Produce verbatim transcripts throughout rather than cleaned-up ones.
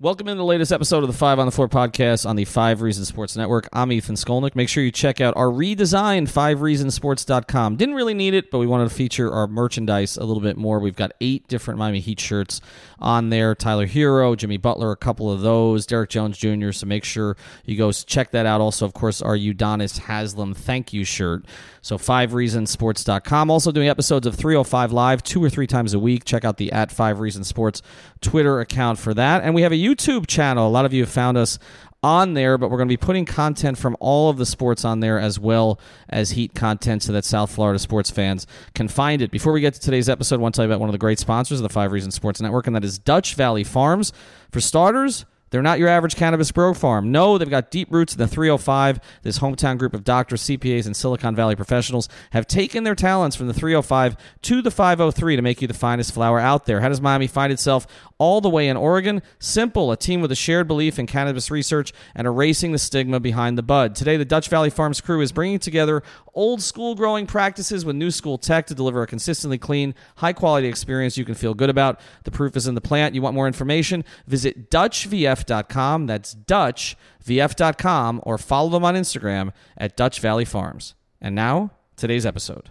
Welcome in to the latest episode of the Five on the Floor podcast on the Five Reasons Sports Network. I'm Ethan Skolnick. Make sure you check out our redesigned Five Reasons Sports dot com. Didn't really need it, but we wanted to feature our merchandise a little bit more. We've got eight different Miami Heat shirts on there. Tyler Herro, Jimmy Butler, a couple of those. Derek Jones Junior So make sure you go check that out. Also, of course, our Udonis Haslam thank you shirt. So Five Reasons Sports dot com. Also doing episodes of three oh five Live two or three times a week. Check out the at Five Reasons Sports Twitter account for that. And we have a YouTube YouTube channel. A lot of you have found us on there, but we're going to be putting content from all of the sports on there as well as Heat content so that South Florida sports fans can find it. Before we get to today's episode, I want to tell you about one of the great sponsors of the Five Reasons Sports Network, and that is Dutch Valley Farms. For starters, they're not your average cannabis grow farm. No, they've got deep roots in the three oh five. This hometown group of doctors, C P As, and Silicon Valley professionals have taken their talents from the three oh five to the five oh three to make you the finest flower out there. How does Miami find itself all the way in Oregon? Simple, a team with a shared belief in cannabis research and erasing the stigma behind the bud. Today, the Dutch Valley Farms crew is bringing together old school growing practices with new school tech to deliver a consistently clean, high-quality experience you can feel good about. The proof is in the plant. You want more information? Visit Dutch V F dot com. That's Dutch V F dot com, or follow them on Instagram at Dutch Valley Farms. And now, today's episode.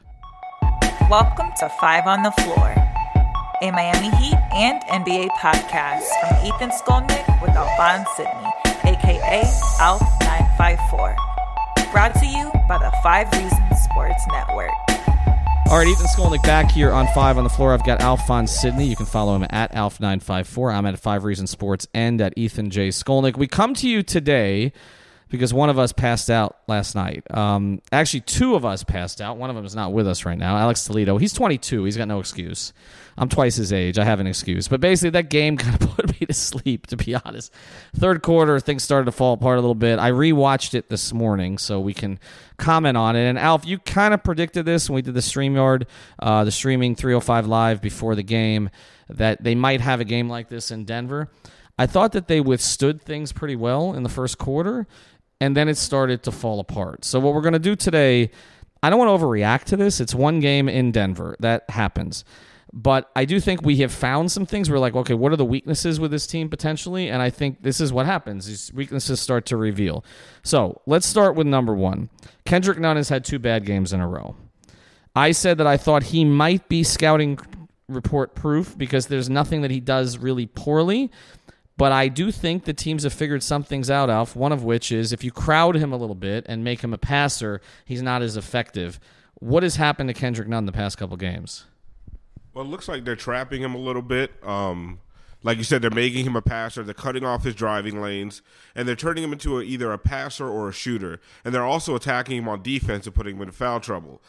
Welcome to Five on the Floor, a Miami Heat and N B A podcast from Ethan Skolnick with Alphonse Sidney, a k a. Alf nine five four. Brought to you by the Five Reasons Sports Network. All right, Ethan Skolnick back here on Five on the Floor. I've got Alphonse Sidney. You can follow him at Alf nine five four. I'm at Five Reasons Sports and at Ethan J. Skolnick. We come to you today because one of us passed out last night. Um, actually, two of us passed out. One of them is not with us right now. Alex Toledo. He's twenty-two. He's got no excuse. I'm twice his age. I have an excuse. But basically, that game kind of put me to sleep, to be honest. Third quarter, things started to fall apart a little bit. I rewatched it this morning so we can comment on it. And, Alf, you kind of predicted this when we did the StreamYard, uh, the streaming three oh five Live before the game, that they might have a game like this in Denver. I thought that they withstood things pretty well in the first quarter, and then it started to fall apart. So what we're going to do today, I don't want to overreact to this. It's one game in Denver. That happens. But I do think we have found some things. We're like, okay, what are the weaknesses with this team potentially? And I think this is what happens. These weaknesses start to reveal. So let's start with number one. Kendrick Nunn has had two bad games in a row. I said that I thought he might be scouting report proof because there's nothing that he does really poorly. But I do think the teams have figured some things out, Alf, one of which is if you crowd him a little bit and make him a passer, he's not as effective. What has happened to Kendrick Nunn the past couple games? Well, it looks like they're trapping him a little bit. Um, like you said, they're making him a passer. They're cutting off his driving lanes, and they're turning him into a, either a passer or a shooter. And they're also attacking him on defense and putting him into foul trouble.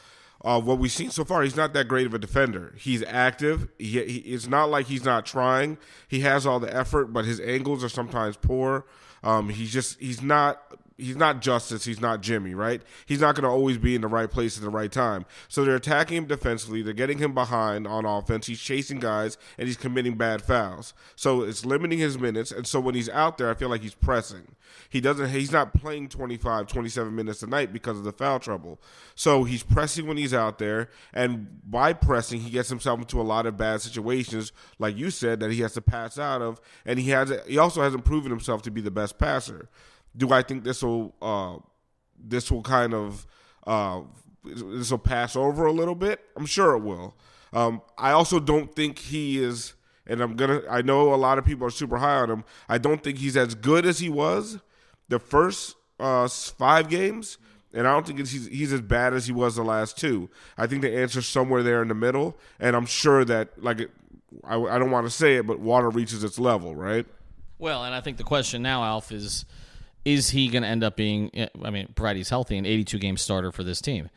Uh, what we've seen so far, he's not that great of a defender. He's active. He, he, it's not like he's not trying. He has all the effort, but his angles are sometimes poor. Um, he's just he's not – He's not Justice. He's not Jimmy, right? He's not going to always be in the right place at the right time. So they're attacking him defensively. They're getting him behind on offense. He's chasing guys, and he's committing bad fouls. So it's limiting his minutes. And so when he's out there, I feel like he's pressing. He doesn't. He's not playing twenty-five, twenty-seven minutes a night because of the foul trouble. So he's pressing when he's out there. And by pressing, he gets himself into a lot of bad situations, like you said, that he has to pass out of. And he has. He also hasn't proven himself to be the best passer. Do I think this will uh, this will kind of uh, this will pass over a little bit? I'm sure it will. Um, I also don't think he is, and I'm gonna. I know a lot of people are super high on him. I don't think he's as good as he was the first uh, five games, and I don't think he's he's as bad as he was the last two. I think the answer's somewhere there in the middle, and I'm sure that like I, I don't want to say it, but water reaches its level, right? Well, and I think the question now, Alf, is. Is he going to end up being, I mean, Brady's healthy, an eighty-two game starter for this team?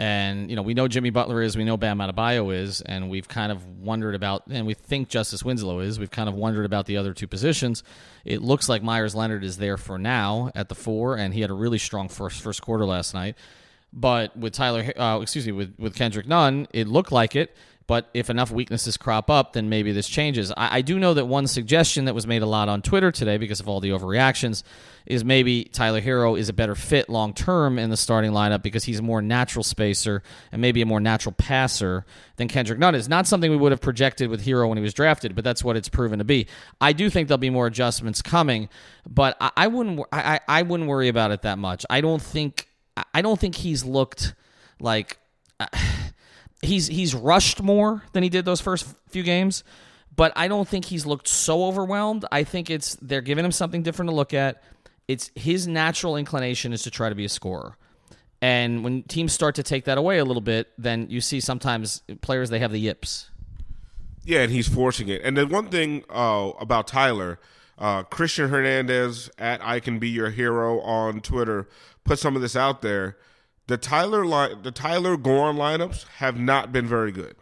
And, you know, we know Jimmy Butler is, we know Bam Adebayo is, and we've kind of wondered about, and we think Justice Winslow is, we've kind of wondered about the other two positions. It looks like Myers Leonard is there for now at the four, and he had a really strong first first quarter last night. But with Tyler, uh, excuse me, with, with Kendrick Nunn, it looked like it, but if enough weaknesses crop up, then maybe this changes. I, I do know that one suggestion that was made a lot on Twitter today because of all the overreactions is maybe Tyler Herro is a better fit long-term in the starting lineup because he's a more natural spacer and maybe a more natural passer than Kendrick Nunn is. Not something we would have projected with Herro when he was drafted, but that's what it's proven to be. I do think there'll be more adjustments coming, but I, I wouldn't I, I wouldn't worry about it that much. I don't think I don't think he's looked like uh, he's he's rushed more than he did those first few games, but I don't think he's looked so overwhelmed. I think it's they're giving him something different to look at. It's his natural inclination is to try to be a scorer. And when teams start to take that away a little bit, then you see sometimes players, they have the yips. Yeah, and he's forcing it. And the one thing uh, about Tyler, uh, Christian Hernandez at I Can Be Your Herro on Twitter put some of this out there. The Tyler line, the Tyler Goran lineups have not been very good.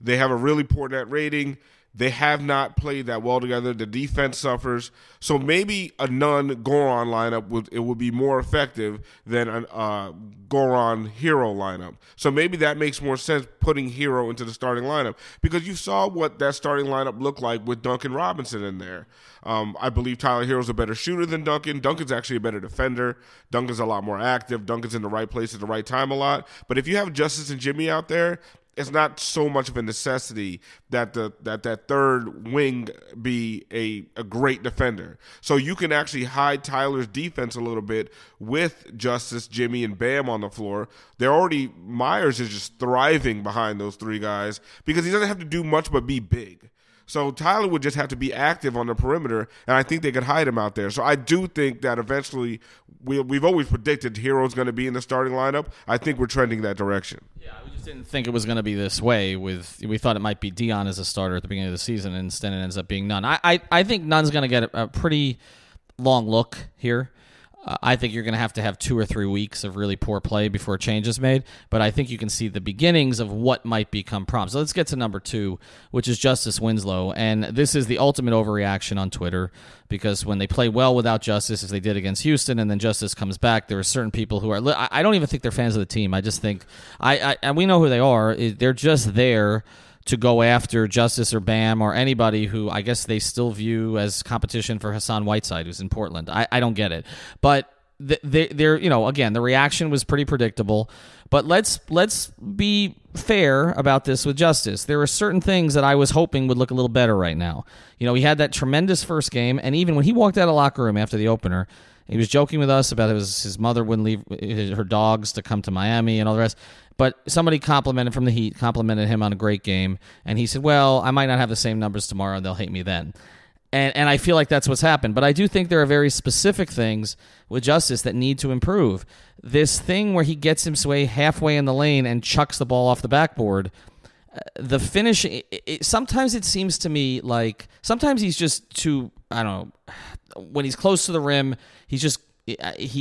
They have a really poor net rating. They have not played that well together. The defense suffers. So maybe a non-Goran lineup, would, it would be more effective than a uh, Goran Herro lineup. So maybe that makes more sense, putting Herro into the starting lineup. Because you saw what that starting lineup looked like with Duncan Robinson in there. Um, I believe Tyler Herro's a better shooter than Duncan. Duncan's actually a better defender. Duncan's a lot more active. Duncan's in the right place at the right time a lot. But if you have Justice and Jimmy out there, it's not so much of a necessity that the that, that third wing be a, a great defender. So you can actually hide Tyler's defense a little bit with Justice, Jimmy, and Bam on the floor. They're already – Myers is just thriving behind those three guys because he doesn't have to do much but be big. So Tyler would just have to be active on the perimeter, and I think they could hide him out there. So I do think that eventually we, we've always predicted Herro's going to be in the starting lineup. I think we're trending that direction. Yeah, we just didn't think it was going to be this way. With we thought it might be Deion as a starter at the beginning of the season, and instead it ends up being Nunn. I, I, I think Nunn's going to get a, a pretty long look here. Uh, I think you're going to have to have two or three weeks of really poor play before a change is made, but I think you can see the beginnings of what might become problems. So let's get to number two, which is Justice Winslow, and this is the ultimate overreaction on Twitter because when they play well without Justice, as they did against Houston, and then Justice comes back, there are certain people who are – I don't even think they're fans of the team. I just think – I and we know who they are. They're just there to go after Justice or Bam or anybody who I guess they still view as competition for Hassan Whiteside, who's in Portland. I, I don't get it. But they, they're, you know, again, the reaction was pretty predictable. But let's let's be fair about this with Justice. There are certain things that I was hoping would look a little better right now. You know, he had that tremendous first game, and even when he walked out of the locker room after the opener, he was joking with us about it was his mother wouldn't leave her dogs to come to Miami and all the rest. But somebody complimented from the Heat, complimented him on a great game, and he said, well, I might not have the same numbers tomorrow, and they'll hate me then. And and I feel like that's what's happened. But I do think there are very specific things with Justice that need to improve. This thing where he gets him sway halfway in the lane and chucks the ball off the backboard, uh, the finish, it, it, sometimes it seems to me like, sometimes he's just too, I don't know, when he's close to the rim, he's just, He,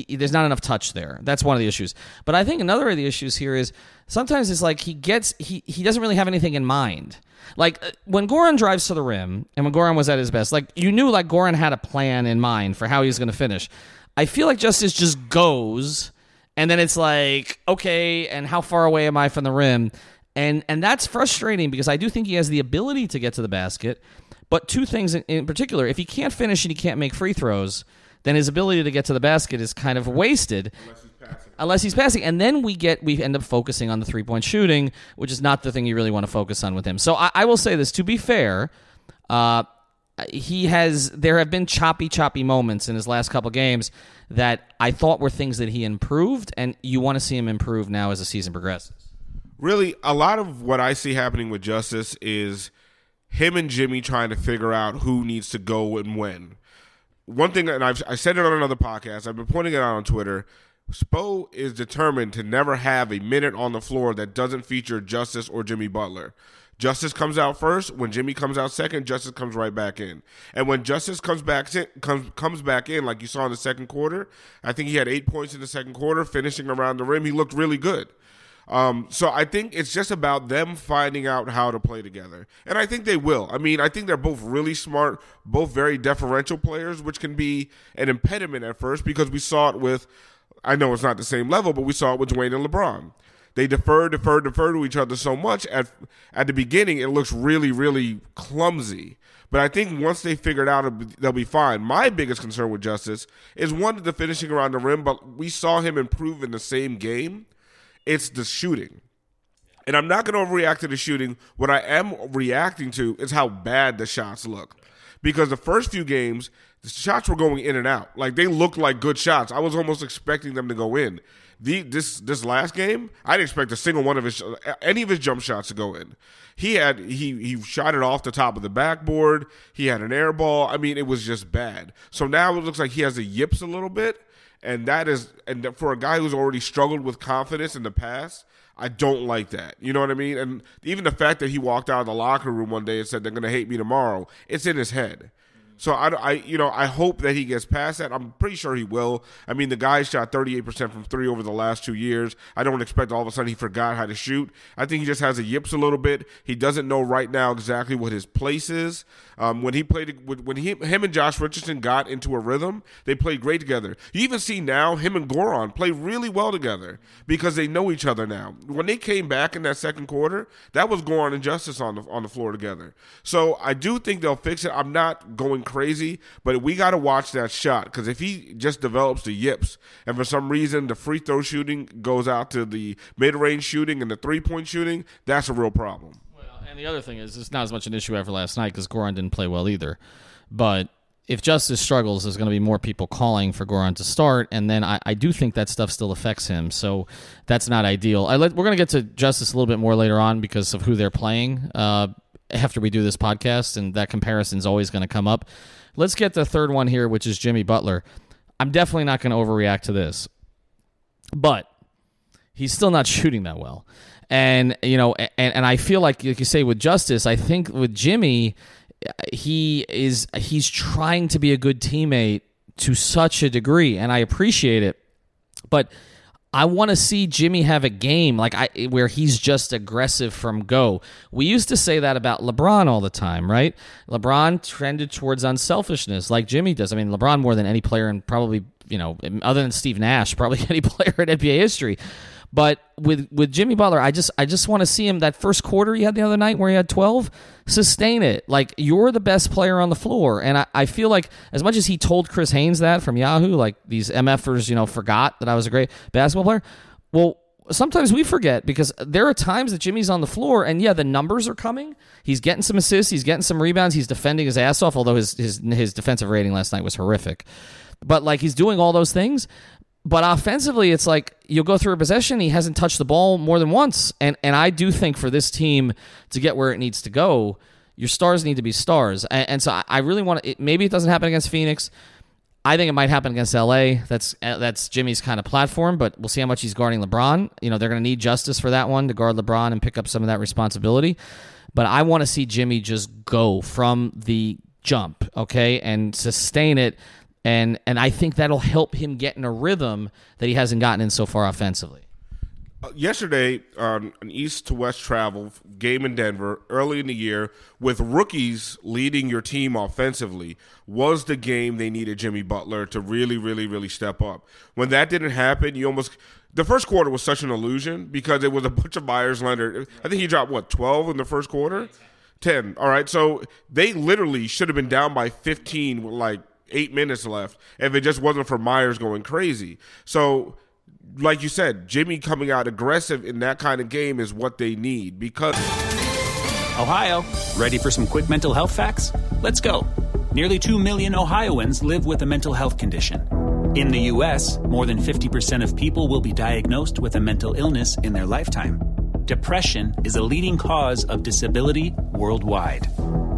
he, there's not enough touch there. That's one of the issues. But I think another of the issues here is sometimes it's like he gets he, he doesn't really have anything in mind. Like when Goran drives to the rim and when Goran was at his best, like you knew like Goran had a plan in mind for how he was going to finish. I feel like Justice just goes and then it's like, okay, and how far away am I from the rim? And and that's frustrating because I do think he has the ability to get to the basket. But two things in, in particular, if he can't finish and he can't make free throws, then his ability to get to the basket is kind of wasted unless he's passing. Unless he's passing. And then we get we end up focusing on the three-point shooting, which is not the thing you really want to focus on with him. So I, I will say this. To be fair, uh, he has there have been choppy, choppy moments in his last couple games that I thought were things that he improved, and you want to see him improve now as the season progresses. Really, a lot of what I see happening with Justice is him and Jimmy trying to figure out who needs to go and when. One thing, and I've, I said it on another podcast, I've been pointing it out on Twitter, Spo is determined to never have a minute on the floor that doesn't feature Justice or Jimmy Butler. Justice comes out first. When Jimmy comes out second, Justice comes right back in. And when Justice comes back comes comes back in, like you saw in the second quarter, I think he had eight points in the second quarter, finishing around the rim. He looked really good. Um, so I think it's just about them finding out how to play together. And I think they will. I mean, I think they're both really smart, both very deferential players, which can be an impediment at first because we saw it with, I know it's not the same level, but we saw it with Dwyane and LeBron. They defer, defer, defer to each other so much. At at the beginning, it looks really, really clumsy. But I think once they figure it out, they'll be fine. My biggest concern with Justice is, one, the finishing around the rim, but we saw him improve in the same game. It's the shooting. And I'm not going to overreact to the shooting. What I am reacting to is how bad the shots look. Because the first few games, the shots were going in and out. Like, they looked like good shots. I was almost expecting them to go in. The, this this last game, I didn't expect a single one of his any of his jump shots to go in. He had he he shot it off the top of the backboard. He had an air ball. I mean, it was just bad. So now it looks like he has the yips a little bit, and that is and for a guy who's already struggled with confidence in the past, I don't like that. You know what I mean? And even the fact that he walked out of the locker room one day and said they're going to hate me tomorrow, it's in his head. So I, I, you know, I hope that he gets past that. I'm pretty sure he will. I mean, the guy shot thirty-eight percent from three over the last two years. I don't expect all of a sudden he forgot how to shoot. I think he just has the yips a little bit. He doesn't know right now exactly what his place is. Um, when he played, when he, him and Josh Richardson got into a rhythm, they played great together. You even see now him and Goran play really well together because they know each other now. When they came back in that second quarter, that was Goran and Justice on the on the floor together. So I do think they'll fix it. I'm not going crazy, but we got to watch that shot, because if he just develops the yips and for some reason the free throw shooting goes out to the mid-range shooting and the three-point shooting, that's a real problem. Well, and the other thing is, it's not as much an issue after last night because Goran didn't play well either, but if Justice struggles, there's going to be more people calling for Goran to start, and then I, I do think that stuff still affects him, so that's not ideal. I let, we're going to get to Justice a little bit more later on because of who they're playing uh after we do this podcast, and that comparison is always going to come up. Let's get the third one here, which is Jimmy Butler. I'm definitely not going to overreact to this, but he's still not shooting that well. And, you know, and, and I feel like, like you say with Justice, I think with Jimmy, he is, he's trying to be a good teammate to such a degree, and I appreciate it, but I want to see Jimmy have a game like I where he's just aggressive from go. We used to say that about LeBron all the time, right? LeBron trended towards unselfishness like Jimmy does. I mean, LeBron more than any player, and probably, you know, other than Steve Nash, probably any player in N B A history. But with with Jimmy Butler, I just I just want to see him, that first quarter he had the other night where he had twelve, sustain it. Like, you're the best player on the floor. And I, I feel like as much as he told Chris Haynes that from Yahoo, like, these M Fers, you know, forgot that I was a great basketball player. Well, sometimes we forget, because there are times that Jimmy's on the floor and, yeah, the numbers are coming. He's getting some assists. He's getting some rebounds. He's defending his ass off, although his his, his defensive rating last night was horrific. But, like, he's doing all those things. But offensively, it's like you'll go through a possession, he hasn't touched the ball more than once. And and I do think for this team to get where it needs to go, your stars need to be stars. And, and so I really want to – maybe it doesn't happen against Phoenix. I think it might happen against L A. That's that's Jimmy's kind of platform, but we'll see how much he's guarding LeBron. You know, they're going to need Justice for that one to guard LeBron and pick up some of that responsibility. But I want to see Jimmy just go from the jump, okay, and sustain it. And and I think that'll help him get in a rhythm that he hasn't gotten in so far offensively. Uh, yesterday, um, an east-to-west travel game in Denver early in the year with rookies leading your team offensively was the game they needed Jimmy Butler to really, really, really step up. When that didn't happen, you almost – the first quarter was such an illusion because it was a bunch of Myers Leonard. I think he dropped, what, twelve in the first quarter? ten. All right, so they literally should have been down by fifteen with, like, eight minutes left, if it just wasn't for Myers going crazy. So, like you said, Jimmy coming out aggressive in that kind of game is what they need. Because Ohio, ready for some quick mental health facts? Let's go. Nearly two million Ohioans live with a mental health condition. In the U S, more than fifty percent of people will be diagnosed with a mental illness in their lifetime. Depression is a leading cause of disability worldwide.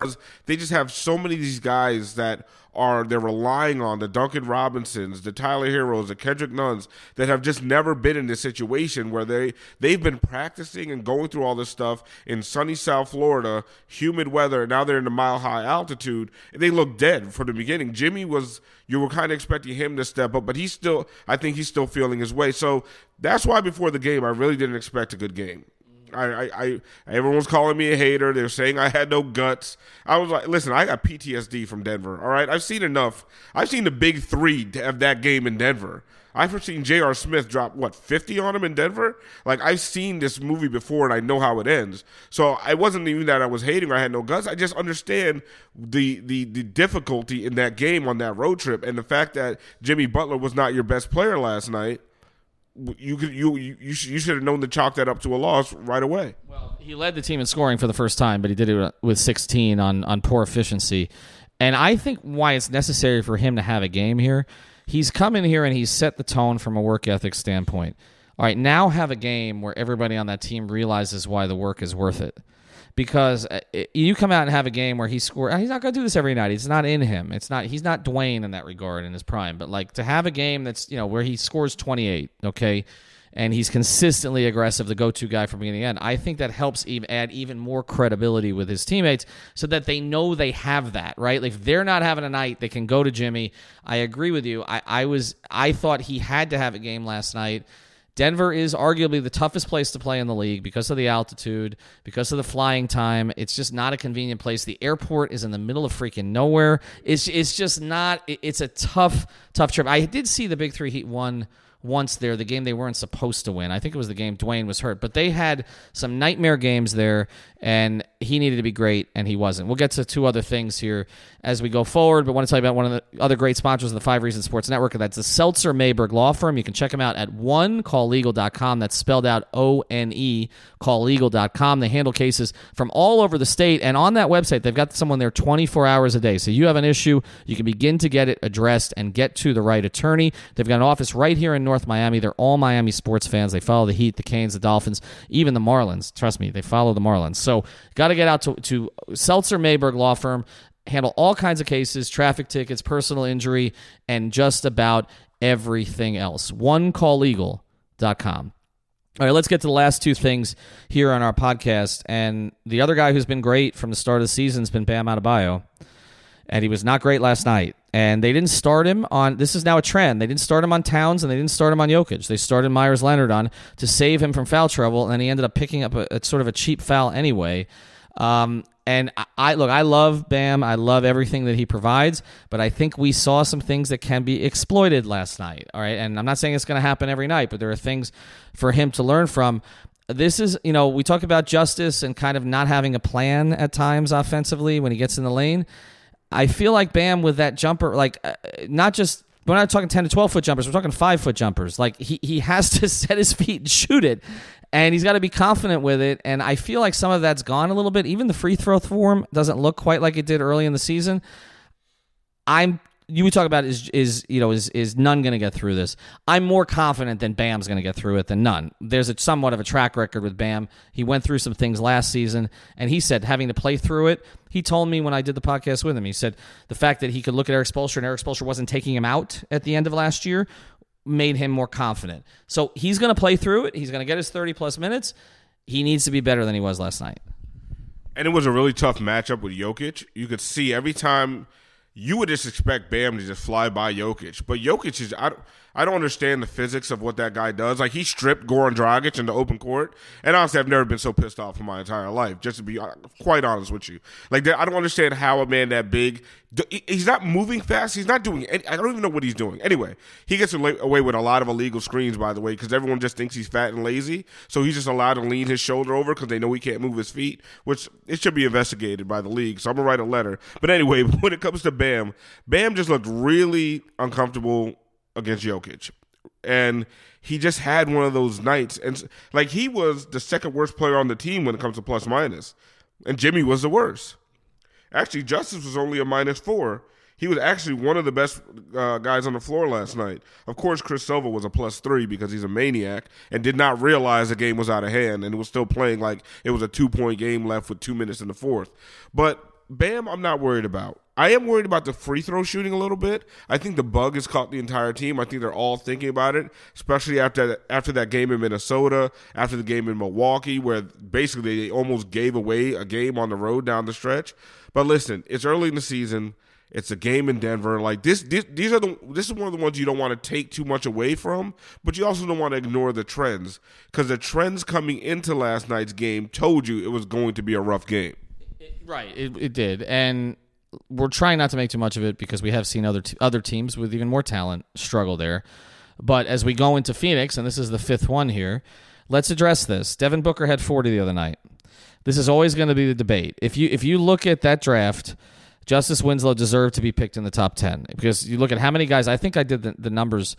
because they just have so many of these guys that are they're relying on, the Duncan Robinsons, the Tyler Herros, the Kendrick Nunns, that have just never been in this situation where they, they've been practicing and going through all this stuff in sunny South Florida, humid weather, and now they're in the mile-high altitude, and they look dead from the beginning. Jimmy was – you were kind of expecting him to step up, but he's still – I think he's still feeling his way. So that's why before the game I really didn't expect a good game. I, I, I, everyone's calling me a hater. They're saying I had no guts. I was like, listen, I got P T S D from Denver. All right, I've seen enough. I've seen the big three of that game in Denver. I've seen J R. Smith drop, what, fifty on him in Denver? Like, I've seen this movie before, and I know how it ends. So I wasn't even that I was hating or I had no guts. I just understand the, the the difficulty in that game on that road trip, and the fact that Jimmy Butler was not your best player last night. You could you you you should have known to chalk that up to a loss right away. Well, he led the team in scoring for the first time, but he did it with sixteen on on poor efficiency. And I think why it's necessary for him to have a game here, he's come in here and he's set the tone from a work ethic standpoint. All right, now have a game where everybody on that team realizes why the work is worth it. Because you come out and have a game where he scores. He's not going to do this every night. It's not in him. It's not. He's not Dwyane in that regard in his prime. But like to have a game that's, you know, where he scores twenty-eight, okay, and he's consistently aggressive, the go-to guy from beginning to end. I think that helps even add even more credibility with his teammates, so that they know they have that right. Like if they're not having a night, they can go to Jimmy. I agree with you. I, I was. I thought he had to have a game last night. Denver is arguably the toughest place to play in the league because of the altitude, because of the flying time. It's just not a convenient place. The airport is in the middle of freaking nowhere. It's it's just not – it's a tough, tough trip. I did see the Big Three Heat won once there, the game they weren't supposed to win. I think it was the game Dwyane was hurt. But they had some nightmare games there, and he needed to be great, and he wasn't. We'll get to two other things here as we go forward, but I want to tell you about one of the other great sponsors of the Five Reasons Sports Network, and that's the Seltzer Mayberg Law Firm. You can check them out at one call legal dot com. That's spelled out O N E, call legal dot com. They handle cases from all over the state, and on that website, they've got someone there twenty-four hours a day. So you have an issue, you can begin to get it addressed and get to the right attorney. They've got an office right here in North Miami. They're all Miami sports fans. They follow the Heat, the Canes, the Dolphins, even the Marlins. Trust me, they follow the Marlins. So got to get out to, to Seltzer Mayberg Law Firm, handle all kinds of cases, traffic tickets, personal injury, and just about everything else. one call legal dot com. All right, let's get to the last two things here on our podcast. And the other guy who's been great from the start of the season has been Bam Adebayo. And he was not great last night. And they didn't start him on, this is now a trend, they didn't start him on Towns and they didn't start him on Jokic. They started Myers Leonard on to save him from foul trouble, and then he ended up picking up a, a sort of a cheap foul anyway. Um, and I, I look, I love Bam. I love everything that he provides, but I think we saw some things that can be exploited last night. All right, and I'm not saying it's going to happen every night, but there are things for him to learn from. This is, you know, we talk about justice and kind of not having a plan at times offensively when he gets in the lane. I feel like Bam with that jumper, like uh, not just, we're not talking ten to twelve foot jumpers, we're talking five foot jumpers. Like he, he has to set his feet and shoot it, and he's got to be confident with it. And I feel like some of that's gone a little bit. Even the free throw form doesn't look quite like it did early in the season. I'm, you would talk about is, is, you know, is, is Nunn going to get through this? I'm more confident than Bam's going to get through it than Nunn. There's a somewhat of a track record with Bam. He went through some things last season, and he said having to play through it. He told me when I did the podcast with him, he said the fact that he could look at Eric Spoelstra and Eric Spoelstra wasn't taking him out at the end of last year made him more confident. So he's going to play through it. He's going to get his thirty plus minutes. He needs to be better than he was last night. And it was a really tough matchup with Jokic. You could see every time you would just expect Bam to just fly by Jokic. But Jokic is, I, I don't understand the physics of what that guy does. Like, he stripped Goran Dragic in the open court. And honestly, I've never been so pissed off in my entire life, just to be quite honest with you. Like, I don't understand how a man that big, he's not moving fast. He's not doing any, I don't even know what he's doing. Anyway, he gets away with a lot of illegal screens, by the way, because everyone just thinks he's fat and lazy. So he's just allowed to lean his shoulder over because they know he can't move his feet, which it should be investigated by the league. So I'm going to write a letter. But anyway, when it comes to Bam, Bam just looked really uncomfortable against Jokic, and he just had one of those nights, and like he was the second worst player on the team when it comes to plus minus, and Jimmy was the worst. Actually, Justice was only a minus four. He was actually one of the best uh, guys on the floor last night. Of course, Chris Silva was a plus three because he's a maniac and did not realize the game was out of hand, and was still playing like it was a two point game left with two minutes in the fourth. But Bam, I'm not worried about. I am worried about the free throw shooting a little bit. I think the bug has caught the entire team. I think they're all thinking about it, especially after after that game in Minnesota, after the game in Milwaukee, where basically they almost gave away a game on the road down the stretch. But listen, it's early in the season. It's a game in Denver. Like this, this, these are the. This is one of the ones you don't want to take too much away from, but you also don't want to ignore the trends, because the trends coming into last night's game told you it was going to be a rough game. It, right, it, it did, and we're trying not to make too much of it because we have seen other t- other teams with even more talent struggle there. But as we go into Phoenix, and this is the fifth one here, let's address this. Devin Booker had forty the other night. This is always going to be the debate. If you if you look at that draft, Justice Winslow deserved to be picked in the top ten, because you look at how many guys. I think I did the, the numbers.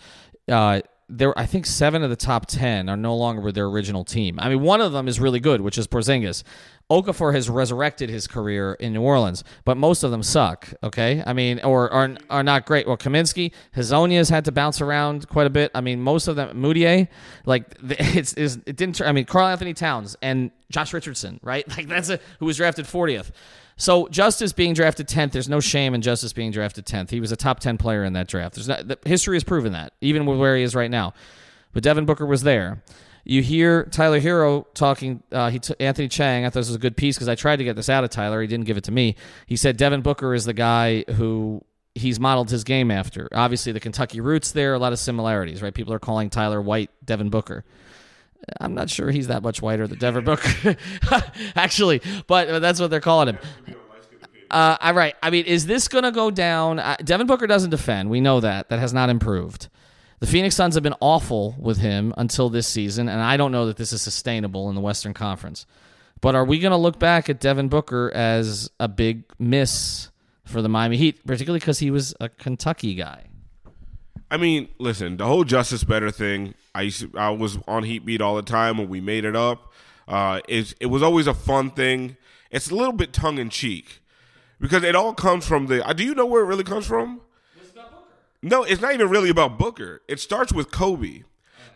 Uh, there, I think seven of the top ten are no longer with their original team. I mean, one of them is really good, which is Porzingis. Okafor has resurrected his career in New Orleans, but most of them suck, okay? I mean, or are are not great. Well, Kaminsky, Hezonja's had to bounce around quite a bit. I mean, most of them, Moutier, like, it's, it's it didn't turn, I mean, Karl-Anthony Towns and Josh Richardson, right? Like, that's a, who was drafted fortieth. So Justice being drafted tenth, there's no shame in Justice being drafted tenth. He was a top ten player in that draft. There's not, the history has proven that, even with where he is right now. But Devin Booker was there. You hear Tyler Herro talking, uh, he t- Anthony Chang, I thought this was a good piece because I tried to get this out of Tyler. He didn't give it to me. He said Devin Booker is the guy who he's modeled his game after. Obviously, the Kentucky roots there, a lot of similarities, right? People are calling Tyler White Devin Booker. I'm not sure he's that much whiter than Devin Booker, actually, but that's what they're calling him. Uh, all right. I mean, is this going to go down? Uh, Devin Booker doesn't defend. We know that. That has not improved. The Phoenix Suns have been awful with him until this season, and I don't know that this is sustainable in the Western Conference. But are we going to look back at Devin Booker as a big miss for the Miami Heat, particularly because he was a Kentucky guy? I mean, listen, the whole Justice Better thing, I used to, I was on Heat Beat all the time when we made it up. Uh, it, it was always a fun thing. It's a little bit tongue-in-cheek because it all comes from the – do you know where it really comes from? No, it's not even really about Booker. It starts with Kobe.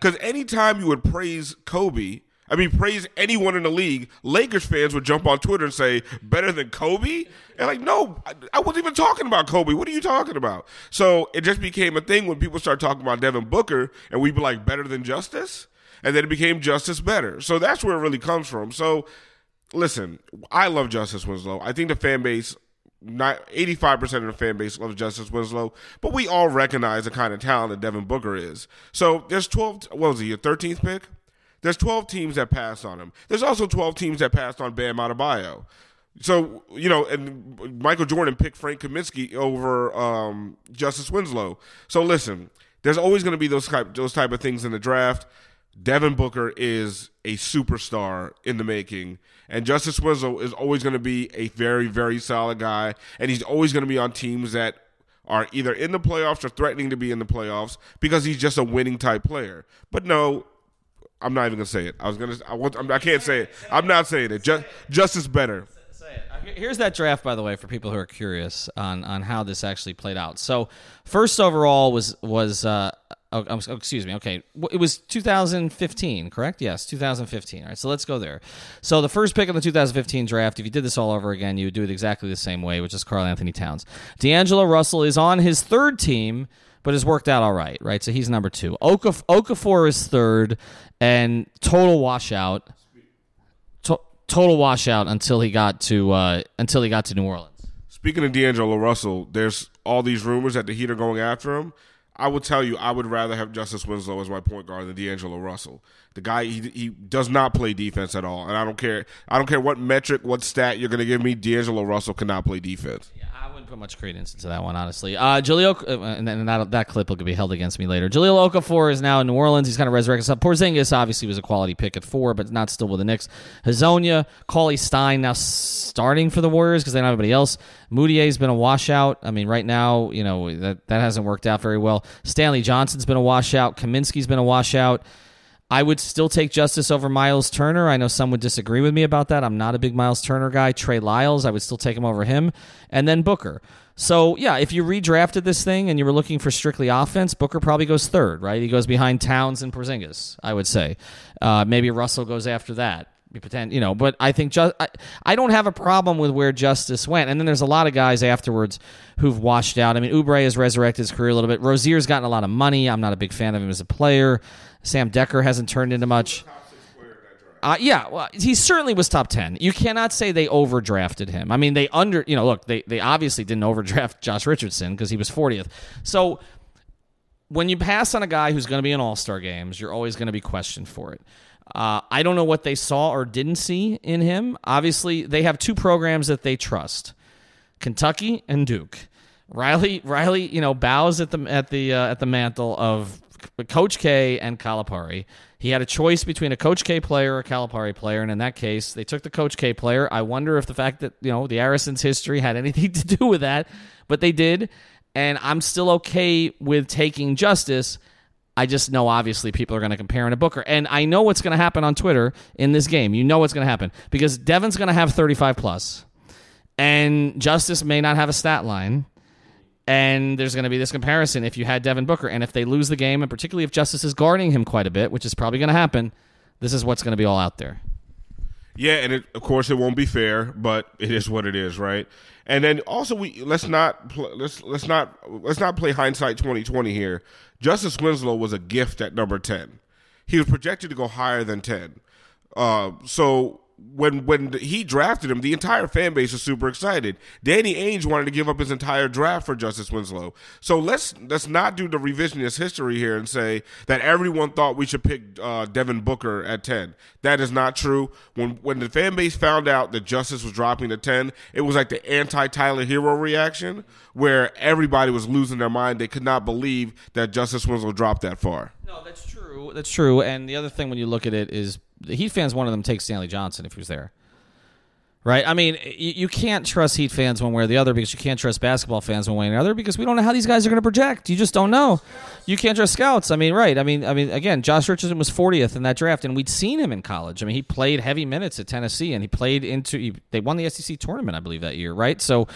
Because anytime you would praise Kobe, I mean, praise anyone in the league, Lakers fans would jump on Twitter and say, better than Kobe? And like, no, I, I wasn't even talking about Kobe. What are you talking about? So it just became a thing when people start talking about Devin Booker, and we'd be like, better than Justice? And then it became Justice Better. So that's where it really comes from. So, listen, I love Justice Winslow. I think the fan base... Not eighty-five percent of the fan base loves Justice Winslow, but we all recognize the kind of talent that Devin Booker is. So there's twelve, what was he, your thirteenth pick? There's twelve teams that passed on him. There's also twelve teams that passed on Bam Adebayo. So, you know, and Michael Jordan picked Frank Kaminsky over um, Justice Winslow. So listen, there's always going to be those type, those type of things in the draft. Devin Booker is a superstar in the making, and Justice Winslow is always going to be a very, very solid guy, and he's always going to be on teams that are either in the playoffs or threatening to be in the playoffs because he's just a winning-type player. But no, I'm not even going to say it. I was going to. I want. I'm, I can't say it. I'm not saying it. Just, Justice Better. Here's that draft, by the way, for people who are curious on, on how this actually played out. So first overall was was uh, oh, excuse me, okay, it was two thousand fifteen, correct? Yes, two thousand fifteen. All right, so let's go there. So the first pick in the two thousand fifteen draft, if you did this all over again, you would do it exactly the same way, which is Karl-Anthony Towns. D'Angelo Russell is on his third team, but has worked out all right, right? So he's number two. Okafor, Okafor is third, and total washout. Total washout until he got to uh, until he got to New Orleans. Speaking of D'Angelo Russell, there's all these rumors that the Heat are going after him. I will tell you, I would rather have Justice Winslow as my point guard than D'Angelo Russell. The guy, he, he does not play defense at all, and I don't care. I don't care what metric, what stat you're going to give me. D'Angelo Russell cannot play defense. Yeah, I wouldn't put much credence into that one, honestly. Uh, Jahlil, uh, and, and that, that clip will be held against me later. Jahlil Okafor is now in New Orleans. He's kind of resurrected himself. Porzingis obviously was a quality pick at four, but not still with the Knicks. Hezonja, Cauley Stein now starting for the Warriors because they don't have anybody else. Moutier's been a washout. I mean, right now, you know that that hasn't worked out very well. Stanley Johnson's been a washout. Kaminsky's been a washout. I would still take Justice over Myles Turner. I know some would disagree with me about that. I'm not a big Myles Turner guy. Trey Lyles, I would still take him over him. And then Booker. So, yeah, if you redrafted this thing and you were looking for strictly offense, Booker probably goes third, right? He goes behind Towns and Porzingis, I would say. Uh, maybe Russell goes after that. you know, but I think just, I, I don't have a problem with where Justice went. And then there's a lot of guys afterwards who've washed out. I mean, Oubre has resurrected his career a little bit. Rozier's gotten a lot of money. I'm not a big fan of him as a player. Sam Decker hasn't turned into much. Uh, yeah, well, he certainly was top ten. You cannot say they overdrafted him. I mean, they under, you know, look, they, they obviously didn't overdraft Josh Richardson because he was fortieth. So when you pass on a guy who's going to be in All-Star games, you're always going to be questioned for it. Uh, I don't know what they saw or didn't see in him. Obviously, they have two programs that they trust, Kentucky and Duke. Riley, Riley, you know, bows at the at the uh, at the mantle of Coach K and Calipari. He had a choice between a Coach K player or a Calipari player, and in that case, they took the Coach K player. I wonder if the fact that, you know, the Harrison's history had anything to do with that, but they did, and I'm still okay with taking Justice. I just know, obviously, people are going to compare him to Booker. And I know what's going to happen on Twitter in this game. You know what's going to happen. Because Devin's going to have thirty-five plus. And Justice may not have a stat line. And there's going to be this comparison if you had Devin Booker. And if they lose the game, and particularly if Justice is guarding him quite a bit, which is probably going to happen, this is what's going to be all out there. Yeah, and it, of course it won't be fair, but it is what it is, right? And then also we let's not pl- let's let's not let's not play hindsight twenty twenty here. Justice Winslow was a gift at number ten. He was projected to go higher than ten. Uh, so when when he drafted him, the entire fan base was super excited. Danny Ainge wanted to give up his entire draft for Justice Winslow. So let's let's not do the revisionist history here and say that everyone thought we should pick uh, Devin Booker at ten. That is not true. When when the fan base found out that Justice was dropping to ten, it was like the anti-Tyler Herro reaction where everybody was losing their mind. They could not believe that Justice Winslow dropped that far. No, that's true. That's true. And the other thing when you look at it is the Heat fans wanted them to take Stanley Johnson if he was there, right? I mean, you, you can't trust Heat fans one way or the other because you can't trust basketball fans one way or the other because we don't know how these guys are going to project. You just don't know. You can't trust scouts. I mean, right. I mean, I mean, again, Josh Richardson was fortieth in that draft, and we'd seen him in college. I mean, he played heavy minutes at Tennessee, and he played into he, – they won the S E C tournament, I believe, that year, right? So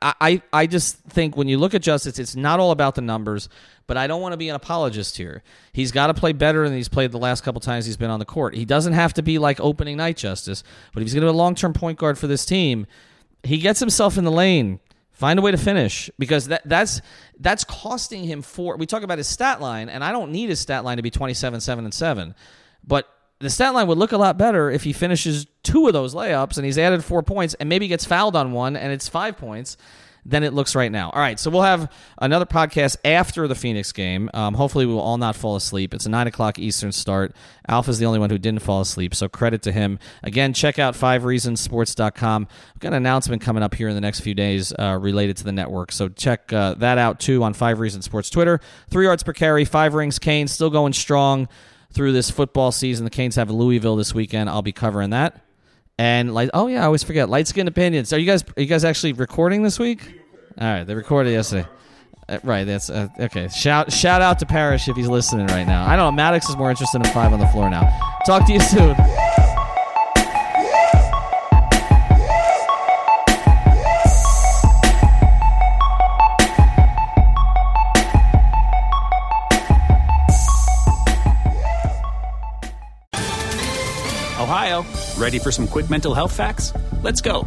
I, I, I just think when you look at Justice, it's not all about the numbers. But I don't want to be an apologist here. He's got to play better than he's played the last couple times he's been on the court. He doesn't have to be like opening night Justice, but if he's going to be a long-term point guard for this team, he gets himself in the lane. Find a way to finish because that that's that's costing him four. We talk about his stat line, and I don't need his stat line to be twenty-seven, seven, and seven. But the stat line would look a lot better if he finishes two of those layups and he's added four points and maybe gets fouled on one and it's five points. Than it looks right now. All right, so we'll have another podcast after the Phoenix game. Um, hopefully we will all not fall asleep. It's a nine o'clock Eastern start. Alpha's the only one who didn't fall asleep, so credit to him. Again, check out Five Reasons Sports dot com. We've got an announcement coming up here in the next few days uh, related to the network, so check uh, that out, too, on Five Reasons Sports Twitter. Three yards per carry, five rings, Kane, still going strong through this football season. The Canes have Louisville this weekend. I'll be covering that. And like, oh yeah, I always forget. Light Skin Opinions. Are you guys? Are you guys actually recording this week? All right, they recorded yesterday. Uh, right. That's uh, okay. Shout shout out to Parrish if he's listening right now. I don't know. Maddox is more interested in Five on the Floor now. Talk to you soon. Ohio, ready for some quick mental health facts? Let's go.